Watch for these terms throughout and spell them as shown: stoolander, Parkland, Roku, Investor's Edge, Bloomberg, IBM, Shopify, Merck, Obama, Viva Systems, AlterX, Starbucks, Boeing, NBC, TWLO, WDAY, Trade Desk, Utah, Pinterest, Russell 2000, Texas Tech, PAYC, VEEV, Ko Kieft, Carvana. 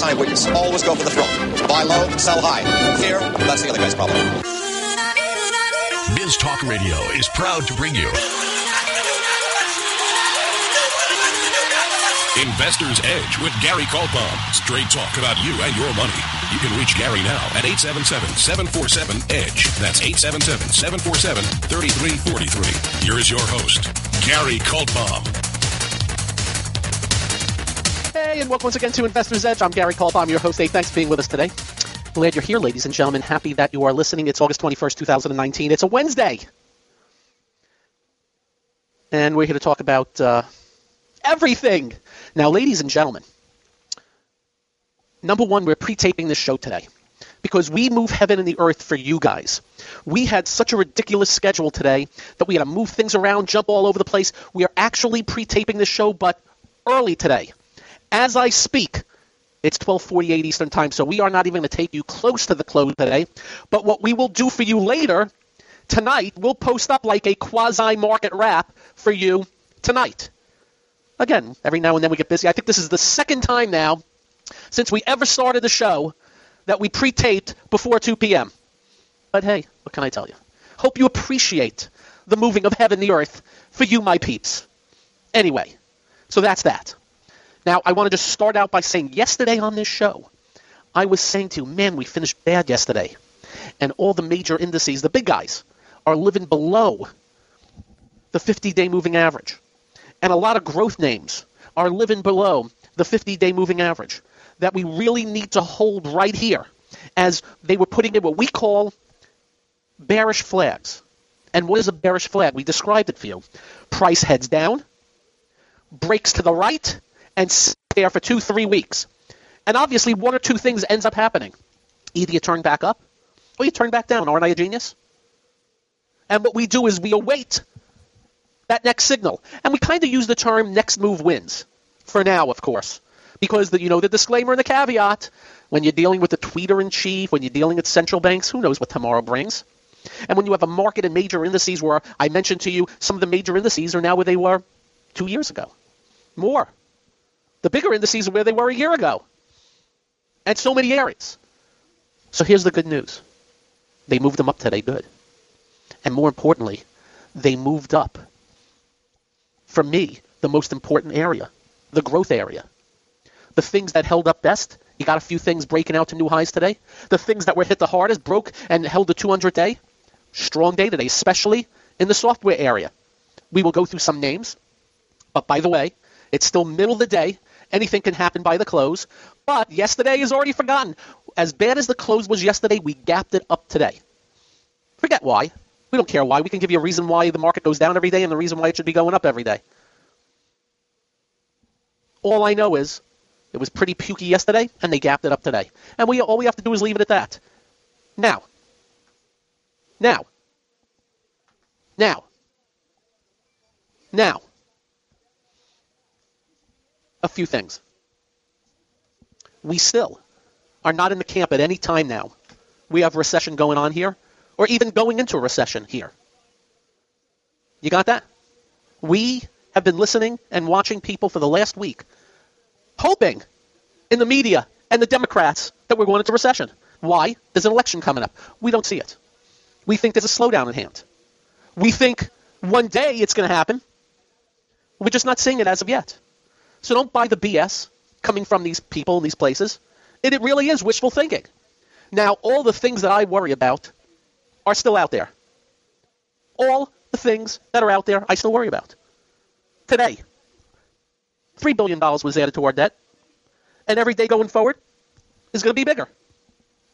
sign of weakness. Always go for the throat. Buy low, sell high. Fear, that's the other guy's problem. Biz Talk Radio is proud to bring you Investor's Edge with Gary Kaltbaum. Straight talk about you and your money. You can reach Gary now at 877-747-EDGE. That's 877-747-3343. Here's your host, Gary Kaltbaum. Hey, and welcome once again to Investor's Edge. I'm Gary Kaltbaum, your host. Hey, thanks for being with us today. Glad you're here, ladies and gentlemen. Happy that you are listening. It's August 21st, 2019. It's a Wednesday. And we're here to talk about everything. Now, ladies and gentlemen, number one, we're pre-taping this show today because we move heaven and the earth for you guys. We had such a ridiculous schedule today that we had to move things around, jump all over the place. We are actually pre-taping this show, but early today. As I speak, it's 12:48 Eastern Time, so we are not even going to take you close to the close today. But what we will do for you later tonight, we'll post up like a quasi-market wrap for you tonight. Again, every now and then we get busy. I think this is the second time now since we ever started the show that we pre-taped before 2 p.m. But hey, what can I tell you? Hope you appreciate the moving of heaven and the earth for you, my peeps. Anyway, so that's that. Now, I want to just start out by saying yesterday on this show, I was saying to you, man, we finished bad yesterday. And all the major indices, the big guys, are living below the 50-day moving average. And a lot of growth names are living below the 50-day moving average that we really need to hold right here as they were putting in what we call bearish flags. And what is a bearish flag? We described it for you. Price heads down, breaks to the right, and sit there for 2-3 weeks. And obviously, one or two things ends up happening. Either you turn back up or you turn back down. Aren't I a genius? And what we do is we await that next signal. And we kind of use the term next move wins for now, of course, because the disclaimer and the caveat, when you're dealing with the tweeter-in-chief, when you're dealing with central banks, who knows what tomorrow brings. And when you have a market in major indices where I mentioned to you some of the major indices are now where they were 2 years ago, more. The bigger indices are where they were a year ago. And so many areas. So here's the good news. They moved them up today good. And more importantly, they moved up, for me, the most important area, the growth area. The things that held up best, you got a few things breaking out to new highs today. The things that were hit the hardest broke and held the 200-day. Strong day today, especially in the software area. We will go through some names. But by the way, it's still middle of the day. Anything can happen by the close, but yesterday is already forgotten. As bad as the close was yesterday, we gapped it up today. Forget why. We don't care why. We can give you a reason why the market goes down every day and the reason why it should be going up every day. All I know is it was pretty pukey yesterday, and they gapped it up today. And all we have to do is leave it at that. Now. A few things. We still are not in the camp at any time now. We have recession going on here, or even going into a recession here. You got that? We have been listening and watching people for the last week, hoping in the media and the Democrats that we're going into recession. Why? There's an election coming up. We don't see it. We think there's a slowdown at hand. We think one day it's going to happen. We're just not seeing it as of yet. So don't buy the BS coming from these people in these places. And it really is wishful thinking. Now, all the things that I worry about are still out there. All the things that are out there, I still worry about. Today, $3 billion was added to our debt. And every day going forward is going to be bigger.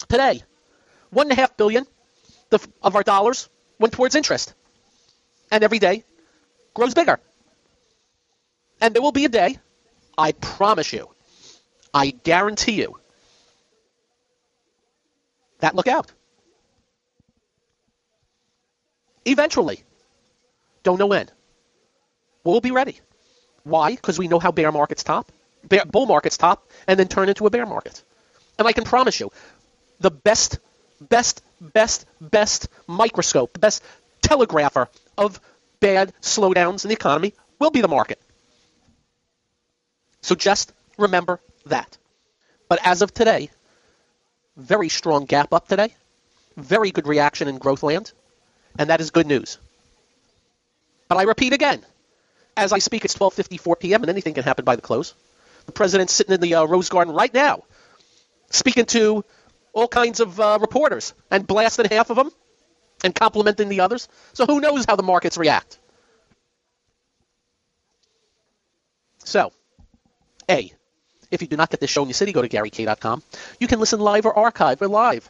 Today, $1.5 billion of our dollars went towards interest. And every day grows bigger. And there will be a day, I promise you, I guarantee you, that look out. Eventually, don't know when, we'll be ready. Why? Because we know how bull markets top, and then turn into a bear market. And I can promise you, the best microscope, the best telegrapher of bad slowdowns in the economy will be the market. So just remember that. But as of today, very strong gap up today, very good reaction in growth land, and that is good news. But I repeat again, as I speak, it's 12:54 p.m., and anything can happen by the close. The president's sitting in the Rose Garden right now, speaking to all kinds of reporters and blasting half of them and complimenting the others. So who knows how the markets react? So, A, if you do not get this show in your city, go to GaryK.com. You can listen live or archive. We're live,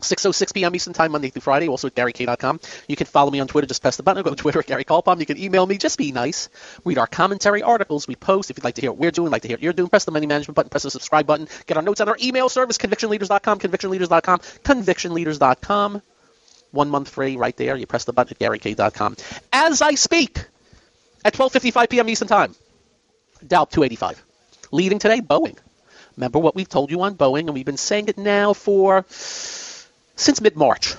6:06 p.m. Eastern Time, Monday through Friday, also at GaryK.com. You can follow me on Twitter. Just press the button. I'll go to Twitter at Gary Kaltbaum. You can email me. Just be nice. Read our commentary, articles we post. If you'd like to hear what we're doing, like to hear what you're doing, press the money management button, press the subscribe button. Get our notes on our email service, convictionleaders.com, convictionleaders.com, convictionleaders.com. 1 month free right there. You press the button at GaryK.com. As I speak, at 12:55 p.m. Eastern Time, Dow 285. Leading today, Boeing. Remember what we've told you on Boeing, and we've been saying it now for since mid-March.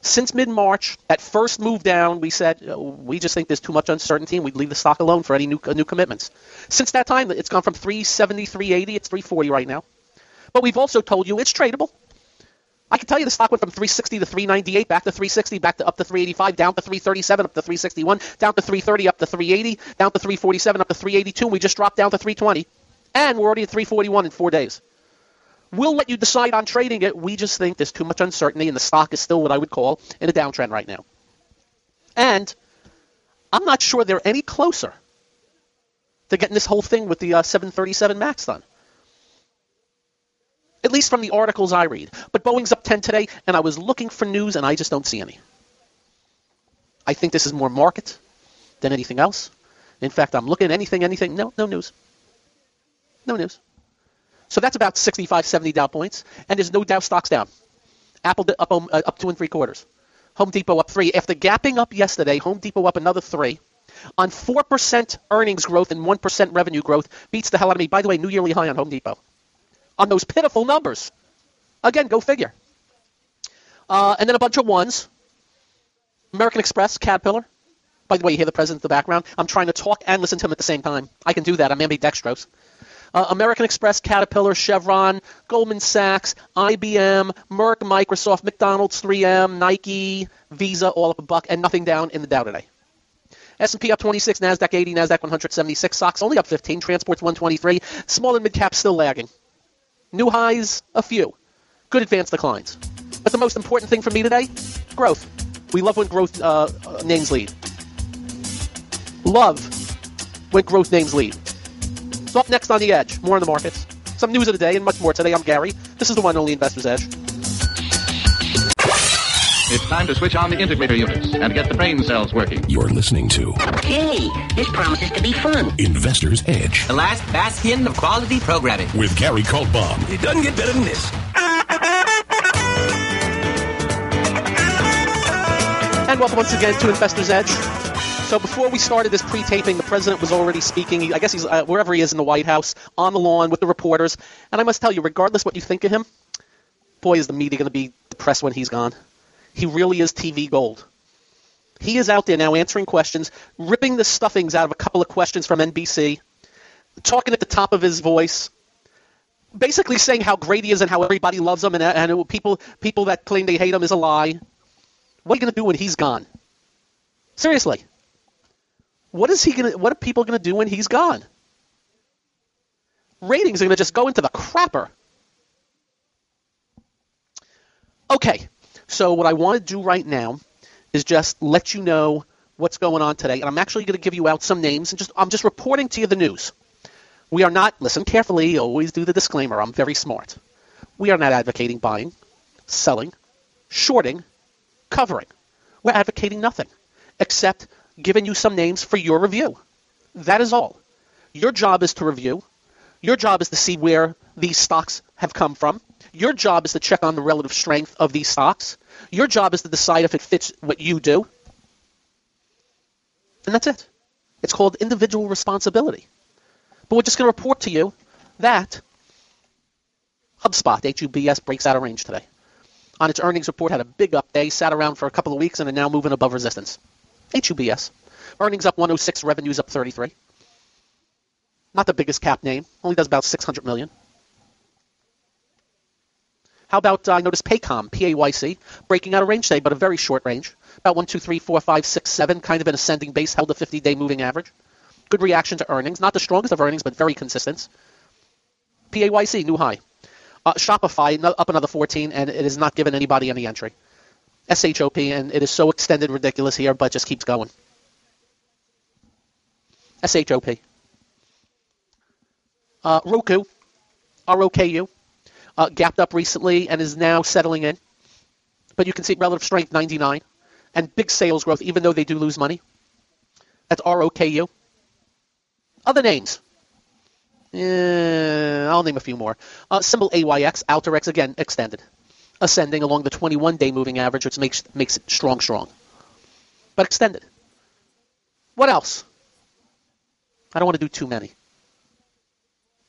Since mid-March, that first move down, we said, we just think there's too much uncertainty, and we'd leave the stock alone for any new commitments. Since that time, it's gone from 370, 380. It's 340 right now. But we've also told you it's tradable. I can tell you the stock went from 360 to 398, back to 360, back to up to 385, down to 337, up to 361, down to 330, up to 380, down to 347, up to 382. We just dropped down to 320, and we're already at 341 in 4 days. We'll let you decide on trading it. We just think there's too much uncertainty, and the stock is still what I would call in a downtrend right now. And I'm not sure they're any closer to getting this whole thing with the 737 MAX done. At least from the articles I read. But Boeing's up 10 today, and I was looking for news, and I just don't see any. I think this is more market than anything else. In fact, I'm looking at anything. No news. No news. So that's about 65, 70 Dow points, and there's no Dow stocks down. Apple up 2 3/4. Home Depot up 3. After gapping up yesterday, Home Depot up another 3. On 4% earnings growth and 1% revenue growth, beats the hell out of me. By the way, new yearly high on Home Depot. On those pitiful numbers. Again, go figure. And then a bunch of ones. American Express, Caterpillar. By the way, you hear the president in the background. I'm trying to talk and listen to him at the same time. I can do that. I'm ambidextrous. American Express, Caterpillar, Chevron, Goldman Sachs, IBM, Merck, Microsoft, McDonald's, 3M, Nike, Visa, all up a buck, and nothing down in the Dow today. S&P up 26, NASDAQ 80, NASDAQ 176, SOX only up 15, Transport's 123, small and mid-cap still lagging. New highs, a few. Good advanced declines. But the most important thing for me today, growth. We love when growth names lead. Love when growth names lead. So up next on The Edge, more on the markets, some news of the day, and much more today. I'm Gary. This is the one and only Investor's Edge. It's time to switch on the integrator units and get the brain cells working. You're listening to... Hey, this promises to be fun. Investor's Edge. The last bastion of quality programming. With Gary Kaltbaum. It doesn't get better than this. And welcome once again to Investor's Edge. So before we started this pre-taping, the president was already speaking. I guess he's wherever he is in the White House, on the lawn with the reporters. And I must tell you, regardless what you think of him, boy, is the media going to be depressed when he's gone. He really is TV gold. He is out there now answering questions, ripping the stuffings out of a couple of questions from NBC, talking at the top of his voice, basically saying how great he is and how everybody loves him, and people that claim they hate him is a lie. What are you going to do when he's gone? Seriously. What are people going to do when he's gone? Ratings are going to just go into the crapper. Okay. So what I want to do right now is just let you know what's going on today. And I'm actually going to give you out some names, and I'm just reporting to you the news. We are not, listen carefully, always do the disclaimer. I'm very smart. We are not advocating buying, selling, shorting, covering. We're advocating nothing except giving you some names for your review. That is all. Your job is to review. Your job is to see where these stocks have come from. Your job is to check on the relative strength of these stocks. Your job is to decide if it fits what you do. And that's it. It's called individual responsibility. But we're just going to report to you that HubSpot, HUBS, breaks out of range today. On its earnings report, had a big up day, sat around for a couple of weeks, and are now moving above resistance. HUBS. Earnings up 106, revenues up 33. Not the biggest cap name. Only does about $600 million. How about I noticed Paycom, P-A-Y-C, breaking out a range today, but a very short range. About 1, 2, 3, 4, 5, 6, 7, kind of an ascending base, held a 50-day moving average. Good reaction to earnings. Not the strongest of earnings, but very consistent. PAYC, new high. Shopify, up another 14, and it has not given anybody any entry. SHOP, and it is so extended ridiculous here, but just keeps going. SHOP. Roku, R-O-K-U, gapped up recently and is now settling in. But you can see relative strength, 99, and big sales growth, even though they do lose money. That's R-O-K-U. Other names. I'll name a few more. Symbol AYX, AlterX, again, extended. Ascending along the 21-day moving average, which makes it strong. But extended. What else? I don't want to do too many.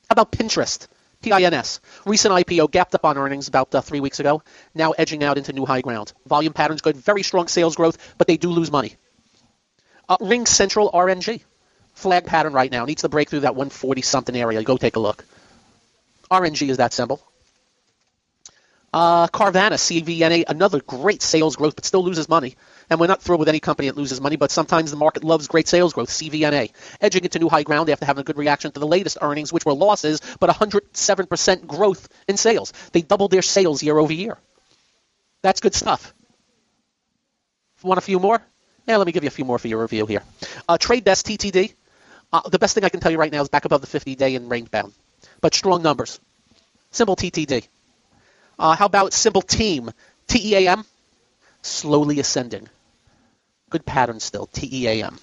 How about Pinterest? P-I-N-S. Recent IPO, gapped up on earnings about 3 weeks ago, now edging out into new high ground. Volume patterns good, very strong sales growth, but they do lose money. Ring Central, RNG. Flag pattern right now. Needs to break through that 140-something area. Go take a look. RNG is that symbol. Carvana, CVNA, another great sales growth, but still loses money. And we're not thrilled with any company that loses money, but sometimes the market loves great sales growth, CVNA. Edging into new high ground after having a good reaction to the latest earnings, which were losses, but 107% growth in sales. They doubled their sales year over year. That's good stuff. Want a few more? Yeah, let me give you a few more for your review here. Trade Desk, TTD. The best thing I can tell you right now is back above the 50-day and range bound, but strong numbers. Symbol TTD. How about symbol team? T-E-A-M. Slowly ascending. Good pattern still, T-E-A-M.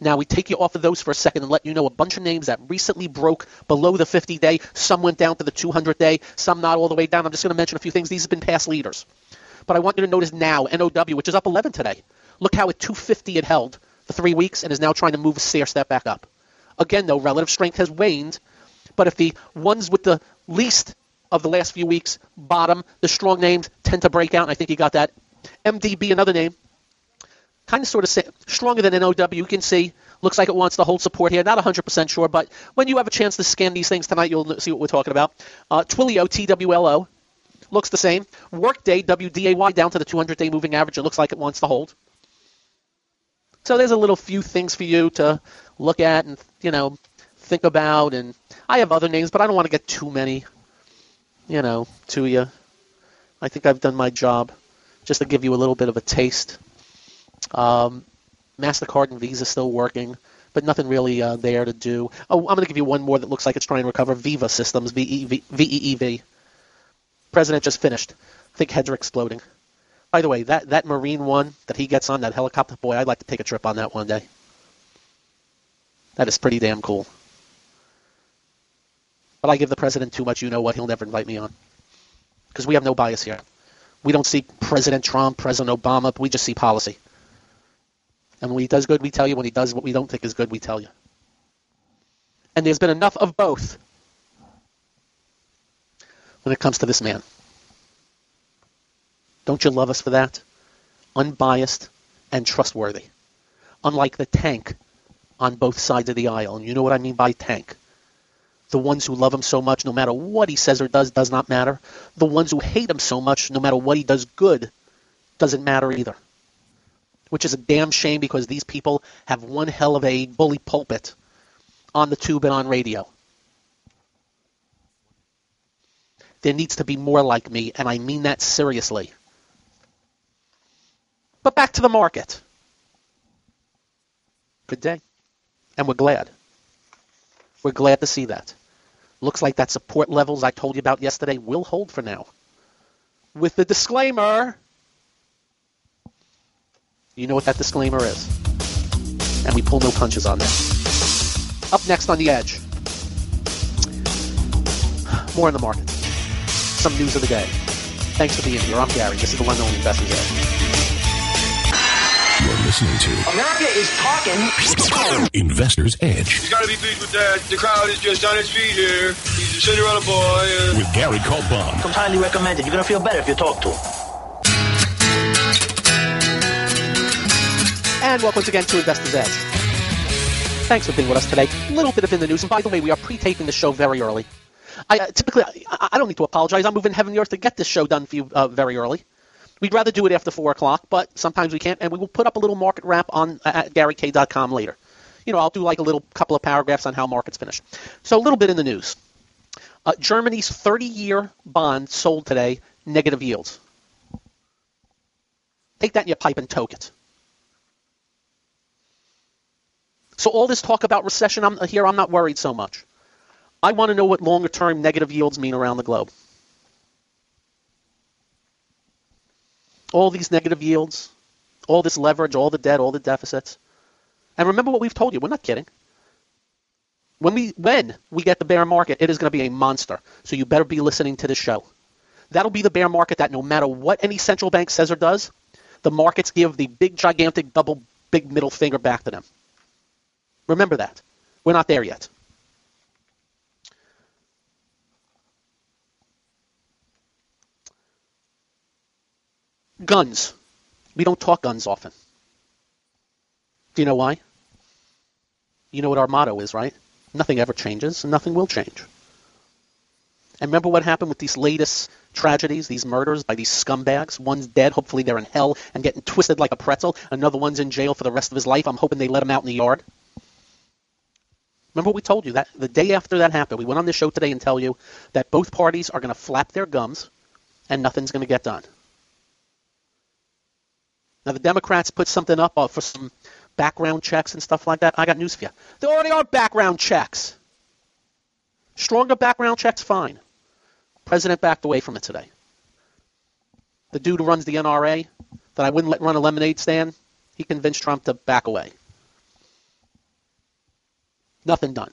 Now we take you off of those for a second and let you know a bunch of names that recently broke below the 50-day. Some went down to the 200-day, some not all the way down. I'm just going to mention a few things. These have been past leaders. But I want you to notice now, NOW, which is up 11 today. Look how at 250 it held for 3 weeks and is now trying to move a stair step back up. Again, though, relative strength has waned, but if the ones with the least of the last few weeks bottom, the strong names tend to break out, and I think you got that. MDB, another name, kind of sort of stronger than NOW. You can see, looks like it wants to hold support here. Not 100% sure, but when you have a chance to scan these things tonight, you'll see what we're talking about. Twilio, T-W-L-O, looks the same. Workday, W-D-A-Y, down to the 200-day moving average. It looks like it wants to hold. So there's a little few things for you to look at and, think about. And I have other names, but I don't want to get too many, to you. I think I've done my job just to give you a little bit of a taste. MasterCard and Visa still working, but nothing really there to do. Oh, I'm going to give you one more that looks like it's trying to recover. Viva Systems, V-E-E-V. President just finished. I think heads are exploding. By the way, that Marine one that he gets on, that helicopter, boy, I'd like to take a trip on that one day. That is pretty damn cool. But I give the president too much, he'll never invite me on. Because we have no bias here. We don't see President Trump, President Obama, we just see policy. And when he does good, we tell you. When he does what we don't think is good, we tell you. And there's been enough of both when it comes to this man. Don't you love us for that? Unbiased and trustworthy. Unlike the tank on both sides of the aisle. And you know what I mean by tank. The ones who love him so much, no matter what he says or does not matter. The ones who hate him so much, no matter what he does good, doesn't matter either. Which is a damn shame because these people have one hell of a bully pulpit on the tube and on radio. There needs to be more like me, and I mean that seriously. But back to the market. Good day. And we're glad. We're glad to see that. Looks like that support levels I told you about yesterday will hold for now. With the disclaimer. You know what that disclaimer is. And we pull no punches on that. Up next on The Edge. More on the market. Some news of the day. Thanks for being here. I'm Gary. This is the one and only Investor's Edge. You're listening to America is Talking Investor's Edge. He's got to be pleased with that. The crowd is just on its feet here. He's a Cinderella boy. With Gary Kaltbaum. It's highly recommended. You're going to feel better if you talk to him. And welcome again to Investor's Edge. Thanks for being with us today. A little bit of in the news. And by the way, we are pre-taping the show very early. I don't need to apologize. I'm moving heaven and earth to get this show done for you very early. We'd rather do it after 4 o'clock, but sometimes we can't, and we will put up a little market wrap on at GaryK.com later. You know, I'll do like a little couple of paragraphs on how markets finish. So a little bit in the news. Germany's 30-year bond sold today, negative yields. Take that in your pipe and toke it. So all this talk about recession, I'm not worried so much. I want to know what longer-term negative yields mean around the globe. All these negative yields, all this leverage, all the debt, all the deficits. And remember what we've told you. We're not kidding. When we get the bear market, it is going to be a monster. So you better be listening to this show. That'll be the bear market that no matter what any central bank says or does, the markets give the big, gigantic, double, big middle finger back to them. Remember that. We're not there yet. Guns. We don't talk guns often. Do you know why? You know what our motto is, right? Nothing ever changes, and nothing will change. And remember what happened with these latest tragedies, these murders by these scumbags? One's dead, hopefully they're in hell and getting twisted like a pretzel. Another one's in jail for the rest of his life. I'm hoping they let him out in the yard. Remember what we told you? That the day after that happened, we went on this show today and tell you that both parties are going to flap their gums and nothing's going to get done. Now, the Democrats put something up for some background checks and stuff like that. I got news for you. There already are background checks. Stronger background checks, fine. President backed away from it today. The dude who runs the NRA, that I wouldn't let run a lemonade stand, he convinced Trump to back away. Nothing done.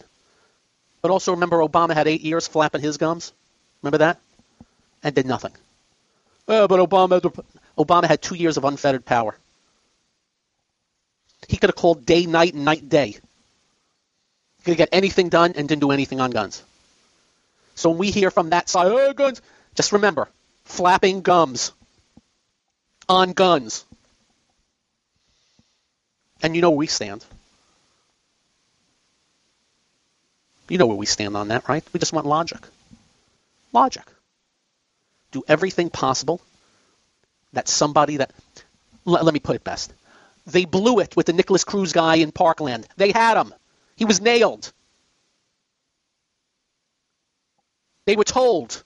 But also remember Obama had 8 years flapping his gums. Remember that? And did nothing. Oh, but Obama had 2 years of unfettered power. He could have called day, night, and night, day. He could have got anything done and didn't do anything on guns. So when we hear from that side, oh, guns, just remember, flapping gums on guns. And you know where we stand. You know where we stand on that, right? We just want logic. Logic. Do everything possible that somebody that – let me put it best. They blew it with the Nicholas Cruz guy in Parkland. They had him. He was nailed. They were told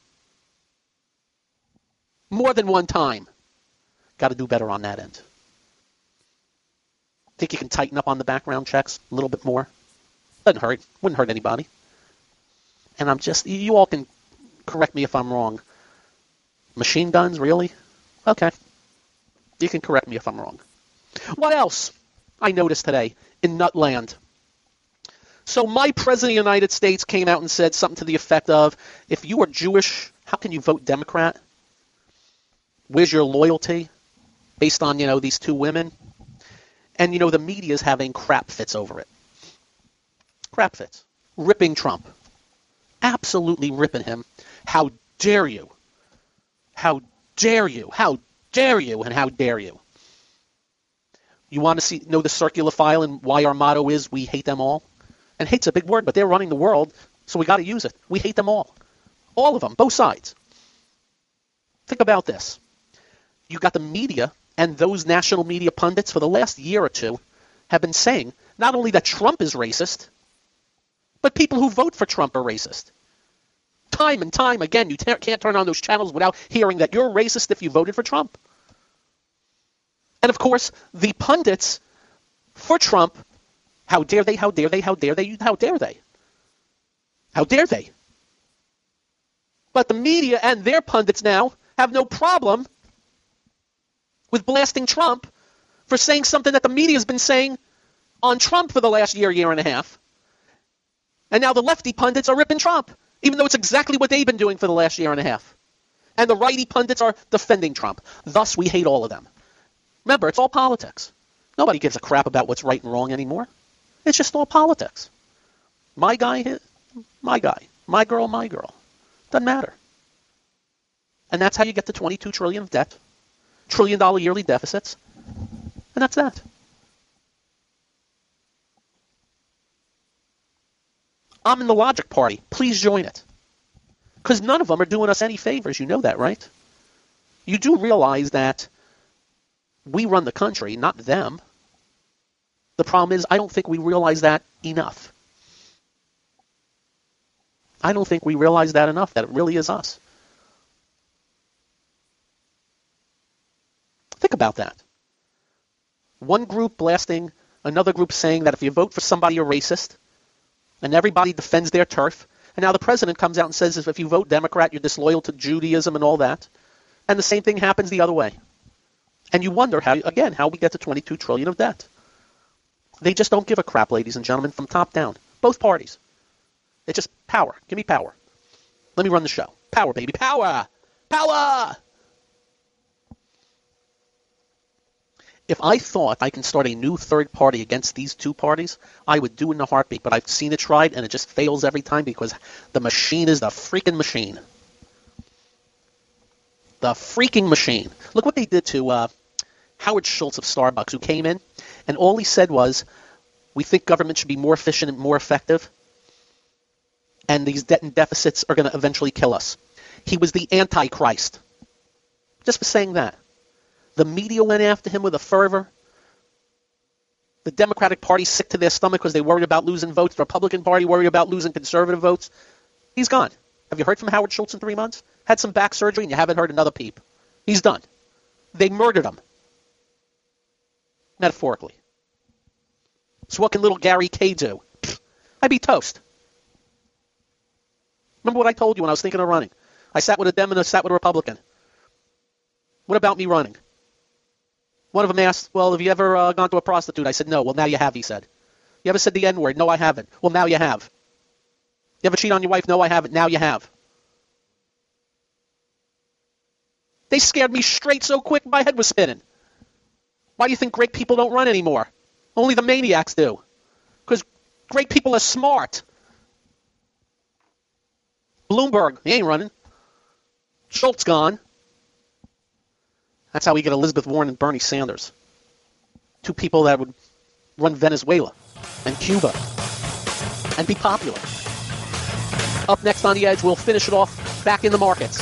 more than one time. Got to do better on that end. Think you can tighten up on the background checks a little bit more? Doesn't hurt. Wouldn't hurt anybody. And I'm just – you all can correct me if I'm wrong. Machine guns, really? Okay. You can correct me if I'm wrong. What else I noticed today in Nutland? So my president of the United States came out and said something to the effect of, if you are Jewish, how can you vote Democrat? Where's your loyalty based on, you know, these two women? And, you know, the media is having crap fits over it. Crap fits. Ripping Trump. Absolutely ripping him. How dare you? How dare you? How dare you? And how dare you? You want to know the circular file and why our motto is we hate them all? And hate's a big word, but they're running the world, so we got to use it. We hate them all. All of them, both sides. Think about this. You got the media and those national media pundits for the last year or two have been saying not only that Trump is racist, but people who vote for Trump are racist. Time and time again, you can't turn on those channels without hearing that you're racist if you voted for Trump. And, of course, the pundits for Trump, how dare they, how dare they, how dare they, how dare they? How dare they? But the media and their pundits now have no problem with blasting Trump for saying something that the media has been saying on Trump for the last year, year and a half. And now the lefty pundits are ripping Trump, even though it's exactly what they've been doing for the last year and a half. And the righty pundits are defending Trump. Thus, we hate all of them. Remember, it's all politics. Nobody gives a crap about what's right and wrong anymore. It's just all politics. My guy, my guy. My girl, my girl. Doesn't matter. And that's how you get the $22 trillion of debt, $1 trillion yearly deficits, and that's that. I'm in the logic party. Please join it. because none of them are doing us any favors. You know that, right? You do realize that we run the country, not them. The problem is I don't think we realize that enough. I don't think we realize that enough, that it really is us. Think about that. One group blasting another group saying that if you vote for somebody, you're racist, and everybody defends their turf. And now the president comes out and says if you vote Democrat, you're disloyal to Judaism and all that. And the same thing happens the other way. And you wonder, how we get to $22 trillion of debt. They just don't give a crap, ladies and gentlemen, from top down. Both parties. It's just power. Give me power. Let me run the show. Power, baby. Power. Power. If I thought I can start a new third party against these two parties, I would do it in a heartbeat. But I've seen it tried, and it just fails every time because the machine is the freaking machine. The freaking machine. Look what they did to Howard Schultz of Starbucks, who came in, and all he said was, we think government should be more efficient and more effective. And these debt and deficits are going to eventually kill us. He was the Antichrist. Just for saying that. The media went after him with a fervor. The Democratic Party sick to their stomach because they worried about losing votes. The Republican Party worried about losing conservative votes. He's gone. Have you heard from Howard Schultz in 3 months? Had some back surgery and you haven't heard another peep. He's done. They murdered him. Metaphorically. So what can little Gary K do? I'd be toast. Remember what I told you when I was thinking of running? I sat with a Dem and I sat with a Republican. What about me running? One of them asked, well, have you ever gone to a prostitute? I said, no. Well, now you have, he said. You ever said the N-word? No, I haven't. Well, now you have. You ever cheat on your wife? No, I haven't. Now you have. They scared me straight so quick my head was spinning. Why do you think great people don't run anymore? Only the maniacs do. Because great people are smart. Bloomberg, he ain't running. Schultz gone. That's how we get Elizabeth Warren and Bernie Sanders. Two people that would run Venezuela and Cuba and be popular. Up next on The Edge, we'll finish it off back in the markets.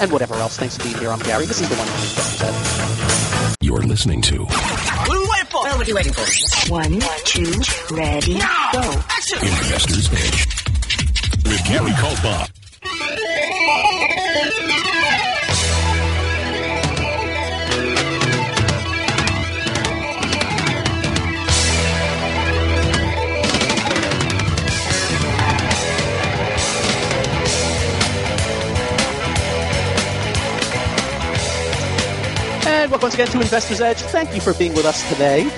And whatever else. Thanks for being here. I'm Gary. This is the one on the edge. You're listening to... What are you waiting for? 1, 2, ready, now. Go. Action! Investor's Edge. With Gary Kaltbaum. And welcome once again to Investor's Edge. Thank you for being with us today.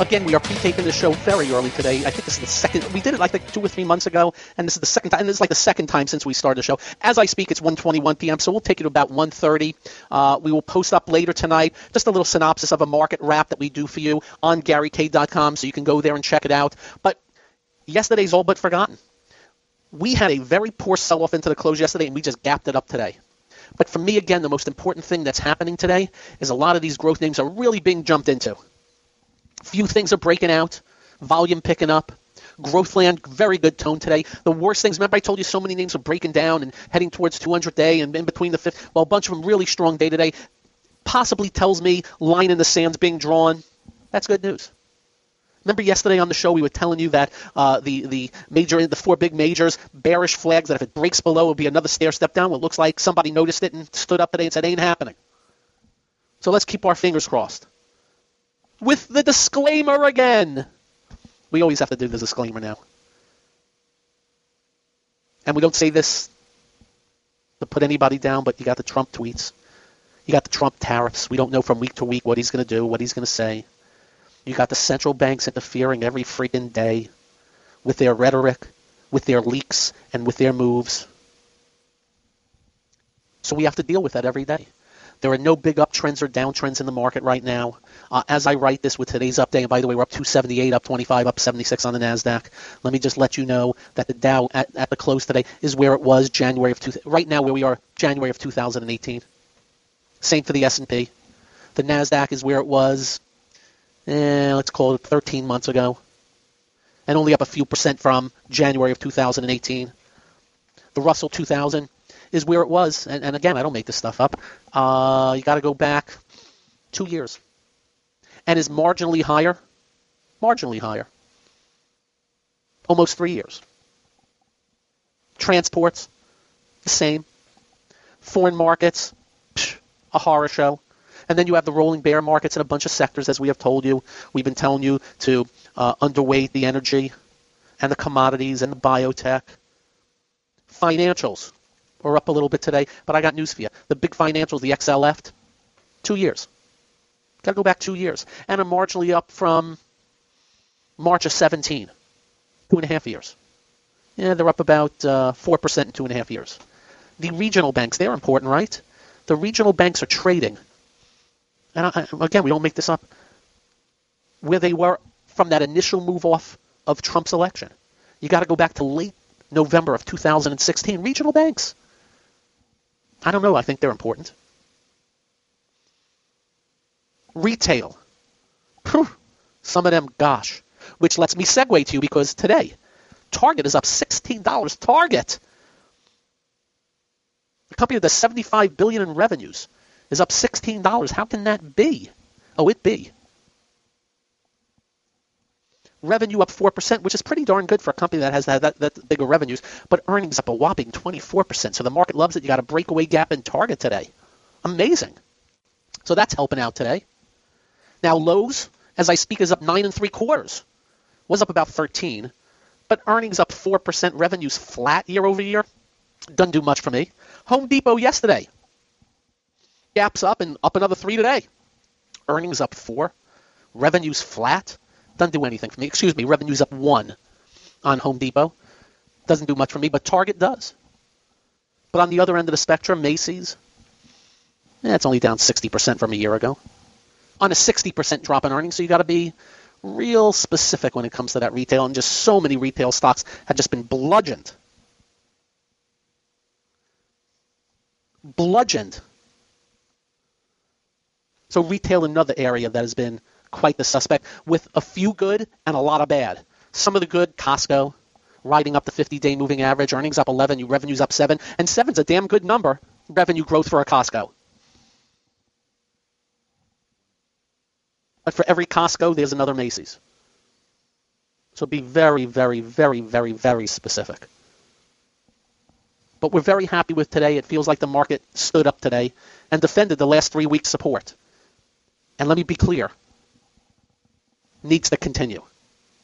Again, we are pre-taping the show very early today. I think this is the second. We did it like 2 or 3 months ago, and this is the second time. And this is like the second time since we started the show. As I speak, it's 1:21 p.m., so we'll take it to about 1:30. We will post up later tonight just a little synopsis of a market wrap that we do for you on GaryK.com, so you can go there and check it out. But yesterday's all but forgotten. We had a very poor sell-off into the close yesterday, and we just gapped it up today. But for me, again, the most important thing that's happening today is a lot of these growth names are really being jumped into. Few things are breaking out, volume picking up, Growthland, very good tone today. The worst things, remember I told you so many names are breaking down and heading towards 200 day and in between the fifth. Well, a bunch of them really strong day today. Possibly tells me line in the sand's being drawn. That's good news. Remember yesterday on the show we were telling you that the four big majors, bearish flags, that if it breaks below, it'll be another stair step down. Well, it looks like somebody noticed it and stood up today and said, ain't happening. So let's keep our fingers crossed. With the disclaimer again. We always have to do the disclaimer now. And we don't say this to put anybody down, but you got the Trump tweets. You got the Trump tariffs. We don't know from week to week what he's going to do, what he's going to say. You got the central banks interfering every freaking day with their rhetoric, with their leaks, and with their moves. So we have to deal with that every day. There are no big uptrends or downtrends in the market right now. As I write this with today's update, and by the way, we're up 278, up 25, up 76 on the NASDAQ. Let me just let you know that the Dow at the close today is where it was January of 2018. Same for the S&P. The NASDAQ is where it was, let's call it 13 months ago, and only up a few percent from January of 2018. the Russell 2000 is where it was. And again, I don't make this stuff up. You got to go back 2 years. And is marginally higher. Marginally higher. Almost 3 years. Transports, the same. Foreign markets, a horror show. And then you have the rolling bear markets in a bunch of sectors, as we have told you. We've been telling you to underweight the energy and the commodities and the biotech. Financials are up a little bit today, but I got news for you. The big financials, the XL left, 2 years. Got to go back 2 years. And I'm marginally up from March of 17, 2.5 years. Yeah, they're up about 4% in 2.5 years. The regional banks, they're important, right? The regional banks are trading. And again, we don't make this up, where they were from that initial move off of Trump's election. You got to go back to late November of 2016. Regional banks. I don't know. I think they're important. Retail. Whew. Some of them, gosh. Which lets me segue to you, because today, Target is up $16. Target, a company with $75 billion in revenues, is up $16. How can that be? Oh, it be. Revenue up 4%, which is pretty darn good for a company that has that bigger revenues, but earnings up a whopping 24%. So the market loves it. You got a breakaway gap in Target today. Amazing. So that's helping out today. Now Lowe's, as I speak, is up 9.75. Was up about 13, but earnings up 4%, revenues flat year over year. Doesn't do much for me. Home Depot yesterday. Gaps up and up another 3 today. Earnings up 4. Revenues flat. Doesn't do anything for me. Excuse me, revenues up 1 on Home Depot. Doesn't do much for me, but Target does. But on the other end of the spectrum, Macy's, it's only down 60% from a year ago. On a 60% drop in earnings, so you got to be real specific when it comes to that retail, and just so many retail stocks have just been bludgeoned. Bludgeoned. So retail, another area that has been quite the suspect, with a few good and a lot of bad. Some of the good, Costco, riding up the 50-day moving average, earnings up 11, revenues up 7, and 7's a damn good number, revenue growth for a Costco. But for every Costco, there's another Macy's. So be very, very, very, very, very specific. But we're very happy with today. It feels like the market stood up today and defended the last 3 weeks' support. And let me be clear. Needs to continue.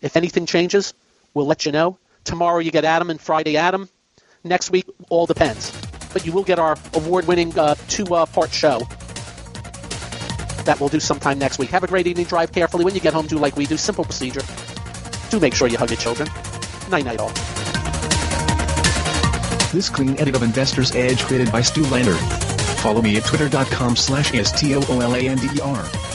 If anything changes, we'll let you know. Tomorrow you get Adam and Friday Adam. Next week, all depends. But you will get our award-winning two-part show that we'll do sometime next week. Have a great evening. Drive carefully. When you get home, do like we do. Simple procedure. Do make sure you hug your children. Night-night all. This clean edit of Investor's Edge created by Stoolander. Follow me at twitter.com/stoolandr.